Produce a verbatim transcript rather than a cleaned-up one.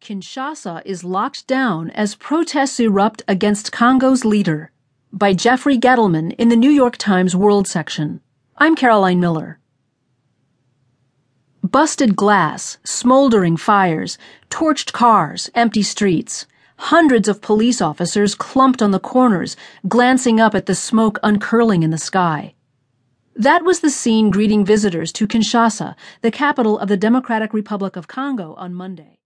Kinshasa is locked down as protests erupt against Congo's leader, by Jeffrey Gettleman in the New York Times World section. I'm Caroline Miller. Busted glass, smoldering fires, torched cars, empty streets. Hundreds of police officers clumped on the corners, glancing up at the smoke uncurling in the sky. That was the scene greeting visitors to Kinshasa, the capital of the Democratic Republic of Congo, on Monday.